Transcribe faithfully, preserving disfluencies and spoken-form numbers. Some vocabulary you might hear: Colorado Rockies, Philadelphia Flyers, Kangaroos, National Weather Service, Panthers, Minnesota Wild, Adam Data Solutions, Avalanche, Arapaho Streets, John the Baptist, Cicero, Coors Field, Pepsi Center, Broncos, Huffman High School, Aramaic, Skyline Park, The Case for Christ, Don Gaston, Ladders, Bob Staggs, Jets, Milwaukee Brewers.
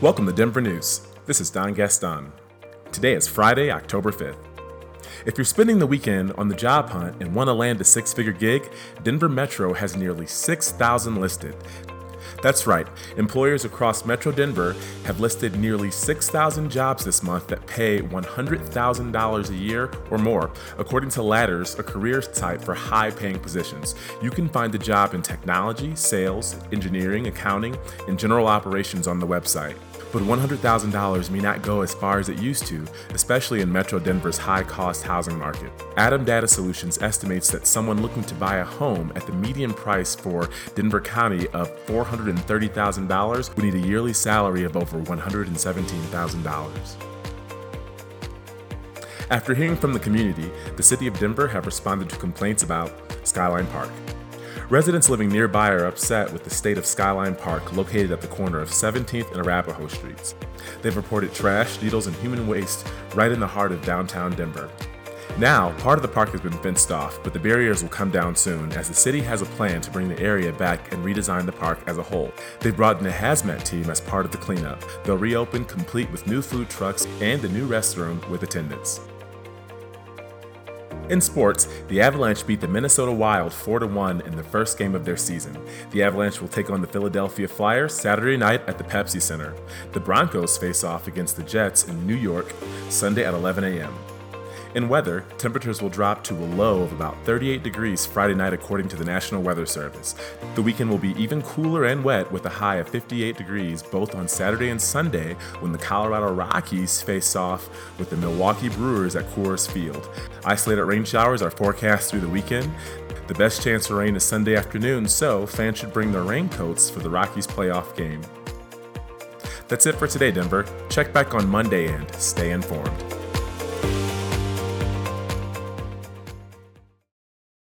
Welcome to Denver News. This is Don Gaston. Today is Friday, October fifth. If you're spending the weekend on the job hunt and want to land a six-figure gig, Denver Metro has nearly six thousand listed. That's right, employers across Metro Denver have listed nearly six thousand jobs this month that pay one hundred thousand dollars a year or more, according to Ladders, a career site for high-paying positions. You can find a job in technology, sales, engineering, accounting, and general operations on the website. But one hundred thousand dollars may not go as far as it used to, especially in Metro Denver's high-cost housing market. Adam Data Solutions estimates that someone looking to buy a home at the median price for Denver County of four hundred thirty thousand dollars would need a yearly salary of over one hundred seventeen thousand dollars. After hearing from the community, the City of Denver have responded to complaints about Skyline Park. Residents living nearby are upset with the state of Skyline Park, located at the corner of seventeenth and Arapaho Streets. They've reported trash, needles, and human waste right in the heart of downtown Denver. Now, part of the park has been fenced off, but the barriers will come down soon as the city has a plan to bring the area back and redesign the park as a whole. They brought in a hazmat team as part of the cleanup. They'll reopen complete with new food trucks and a new restroom with attendants. In sports, the Avalanche beat the Minnesota Wild four to one in the first game of their season. The Avalanche will take on the Philadelphia Flyers Saturday night at the Pepsi Center. The Broncos face off against the Jets in New York Sunday at eleven a.m. In weather, temperatures will drop to a low of about thirty-eight degrees Friday night according to the National Weather Service. The weekend will be even cooler and wet with a high of fifty-eight degrees both on Saturday and Sunday when the Colorado Rockies face off with the Milwaukee Brewers at Coors Field. Isolated rain showers are forecast through the weekend. The best chance for rain is Sunday afternoon, so fans should bring their raincoats for the Rockies playoff game. That's it for today, Denver. Check back on Monday and stay informed.